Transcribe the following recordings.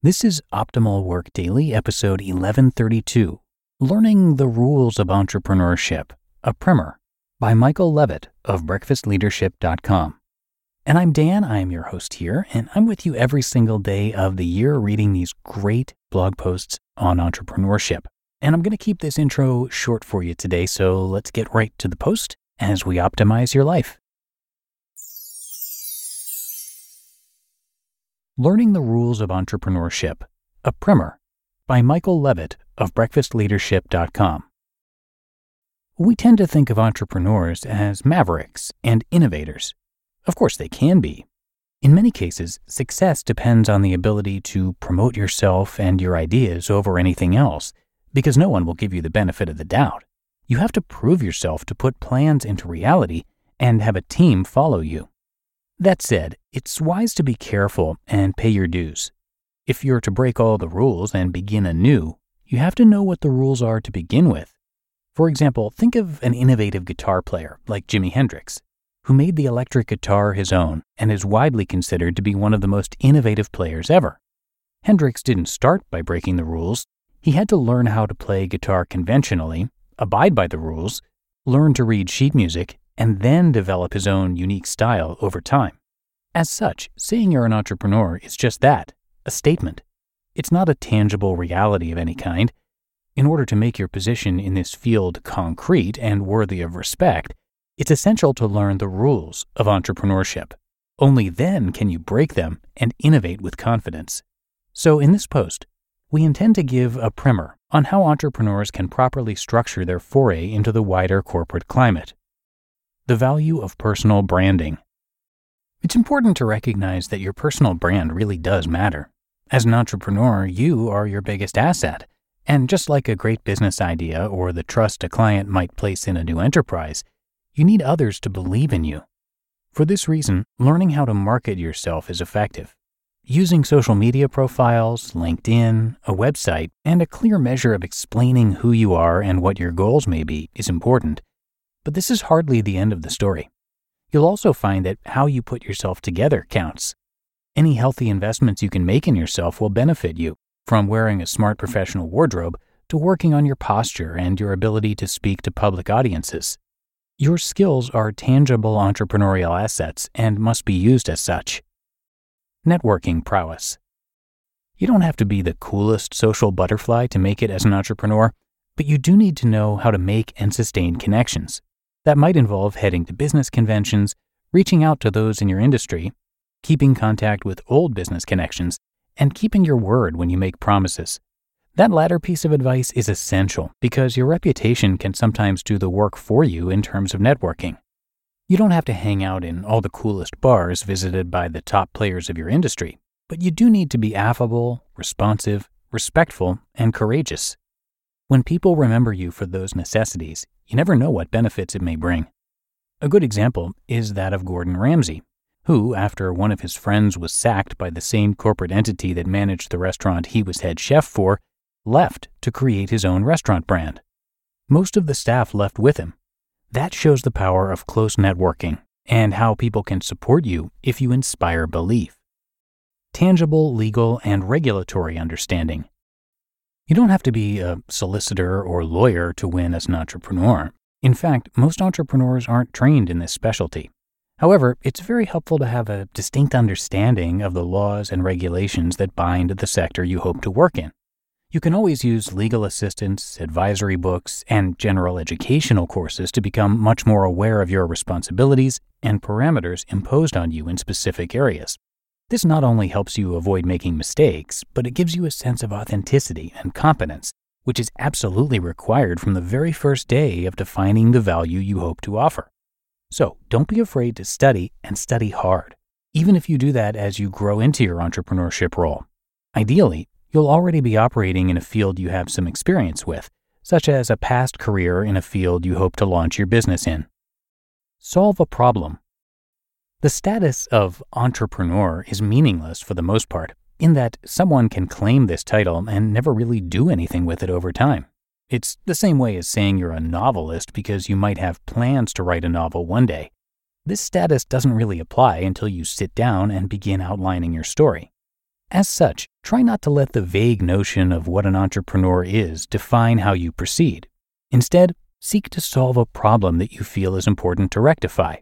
This is Optimal Work Daily, episode 1132, Learning the Rules of Entrepreneurship, a Primer, by Michael Levitt of BreakfastLeadership.com. And I'm Dan, I am your host here, and I'm with you every single day of the year reading these great blog posts on entrepreneurship. And I'm going to keep this intro short for you today, so let's get right to the post as we optimize your life. Learning the Rules of Entrepreneurship, a Primer, by Michael Levitt of BreakfastLeadership.com. We tend to think of entrepreneurs as mavericks and innovators. Of course, they can be. In many cases, success depends on the ability to promote yourself and your ideas over anything else, because no one will give you the benefit of the doubt. You have to prove yourself to put plans into reality and have a team follow you. That said, it's wise to be careful and pay your dues. If you're to break all the rules and begin anew, you have to know what the rules are to begin with. For example, think of an innovative guitar player like Jimi Hendrix, who made the electric guitar his own and is widely considered to be one of the most innovative players ever. Hendrix didn't start by breaking the rules. He had to learn how to play guitar conventionally, abide by the rules, learn to read sheet music, and then develop his own unique style over time. As such, saying you're an entrepreneur is just that, a statement. It's not a tangible reality of any kind. In order to make your position in this field concrete and worthy of respect, it's essential to learn the rules of entrepreneurship. Only then can you break them and innovate with confidence. So in this post, we intend to give a primer on how entrepreneurs can properly structure their foray into the wider corporate climate. The value of personal branding. It's important to recognize that your personal brand really does matter. As an entrepreneur, you are your biggest asset. And just like a great business idea or the trust a client might place in a new enterprise, you need others to believe in you. For this reason, learning how to market yourself is effective. Using social media profiles, LinkedIn, a website, and a clear measure of explaining who you are and what your goals may be is important. But this is hardly the end of the story. You'll also find that how you put yourself together counts. Any healthy investments you can make in yourself will benefit you, from wearing a smart professional wardrobe to working on your posture and your ability to speak to public audiences. Your skills are tangible entrepreneurial assets and must be used as such. Networking prowess. You don't have to be the coolest social butterfly to make it as an entrepreneur, but you do need to know how to make and sustain connections. That might involve heading to business conventions, reaching out to those in your industry, keeping contact with old business connections, and keeping your word when you make promises. That latter piece of advice is essential because your reputation can sometimes do the work for you in terms of networking. You don't have to hang out in all the coolest bars visited by the top players of your industry, but you do need to be affable, responsive, respectful, and courageous. When people remember you for those necessities, you never know what benefits it may bring. A good example is that of Gordon Ramsay, who, after one of his friends was sacked by the same corporate entity that managed the restaurant he was head chef for, left to create his own restaurant brand. Most of the staff left with him. That shows the power of close networking and how people can support you if you inspire belief. Tangible, legal, and regulatory understanding. You don't have to be a solicitor or lawyer to win as an entrepreneur. In fact, most entrepreneurs aren't trained in this specialty. However, it's very helpful to have a distinct understanding of the laws and regulations that bind the sector you hope to work in. You can always use legal assistance, advisory books, and general educational courses to become much more aware of your responsibilities and parameters imposed on you in specific areas. This not only helps you avoid making mistakes, but it gives you a sense of authenticity and competence, which is absolutely required from the very first day of defining the value you hope to offer. So don't be afraid to study and study hard, even if you do that as you grow into your entrepreneurship role. Ideally, you'll already be operating in a field you have some experience with, such as a past career in a field you hope to launch your business in. Solve a problem. The status of entrepreneur is meaningless for the most part, in that someone can claim this title and never really do anything with it over time. It's the same way as saying you're a novelist because you might have plans to write a novel one day. This status doesn't really apply until you sit down and begin outlining your story. As such, try not to let the vague notion of what an entrepreneur is define how you proceed. Instead, seek to solve a problem that you feel is important to rectify.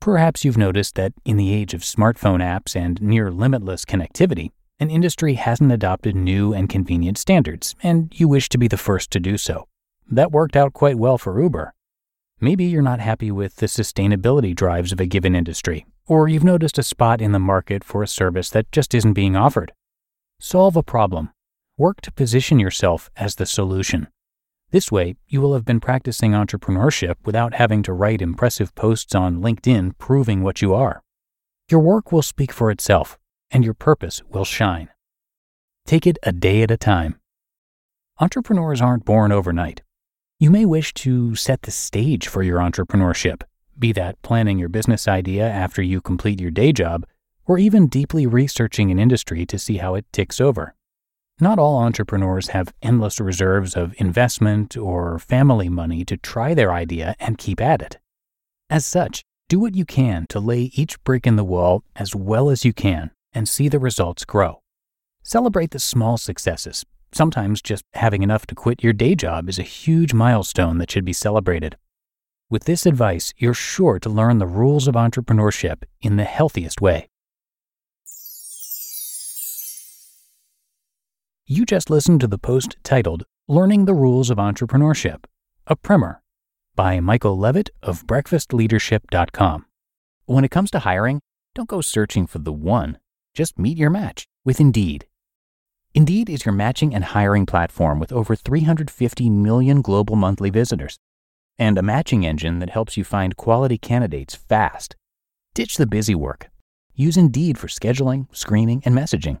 Perhaps you've noticed that in the age of smartphone apps and near limitless connectivity, an industry hasn't adopted new and convenient standards, and you wish to be the first to do so. That worked out quite well for Uber. Maybe you're not happy with the sustainability drives of a given industry, or you've noticed a spot in the market for a service that just isn't being offered. Solve a problem. Work to position yourself as the solution. This way, you will have been practicing entrepreneurship without having to write impressive posts on LinkedIn proving what you are. Your work will speak for itself, and your purpose will shine. Take it a day at a time. Entrepreneurs aren't born overnight. You may wish to set the stage for your entrepreneurship, be that planning your business idea after you complete your day job, or even deeply researching an industry to see how it ticks over. Not all entrepreneurs have endless reserves of investment or family money to try their idea and keep at it. As such, do what you can to lay each brick in the wall as well as you can and see the results grow. Celebrate the small successes. Sometimes just having enough to quit your day job is a huge milestone that should be celebrated. With this advice, you're sure to learn the rules of entrepreneurship in the healthiest way. You just listened to the post titled Learning the Rules of Entrepreneurship, a Primer, by Michael Levitt of BreakfastLeadership.com. When it comes to hiring, don't go searching for the one. Just meet your match with Indeed. Indeed is your matching and hiring platform with over 350 million global monthly visitors and a matching engine that helps you find quality candidates fast. Ditch the busy work. Use Indeed for scheduling, screening, and messaging.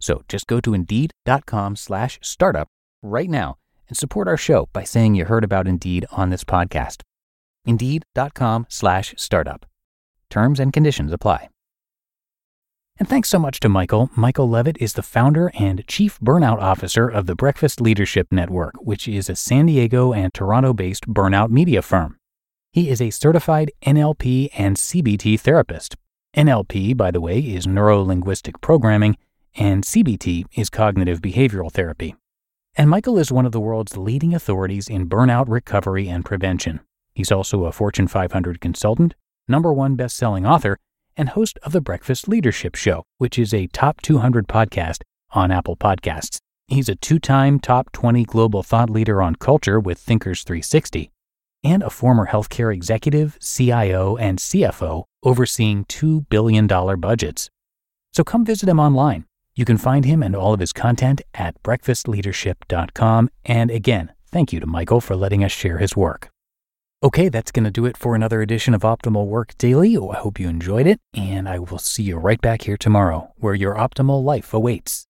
So just go to Indeed.com/startup right now and support our show by saying you heard about Indeed on this podcast. Indeed.com/startup. Terms and conditions apply. And thanks so much to Michael. Michael Levitt is the founder and chief burnout officer of the Breakfast Leadership Network, which is a San Diego and Toronto-based burnout media firm. He is a certified NLP and CBT therapist. NLP, by the way, is Neuro Linguistic Programming, and CBT is cognitive behavioral therapy. And Michael is one of the world's leading authorities in burnout recovery and prevention. He's also a Fortune 500 consultant, #1 best-selling author, and host of The Breakfast Leadership Show, which is a top 200 podcast on Apple Podcasts. He's a two-time top 20 global thought leader on culture with Thinkers 360, and a former healthcare executive, CIO, and CFO overseeing $2 billion budgets. So come visit him online. You can find him and all of his content at breakfastleadership.com. And again, thank you to Michael for letting us share his work. Okay, that's going to do it for another edition of Optimal Work Daily. I hope you enjoyed it, and I will see you right back here tomorrow, where your optimal life awaits.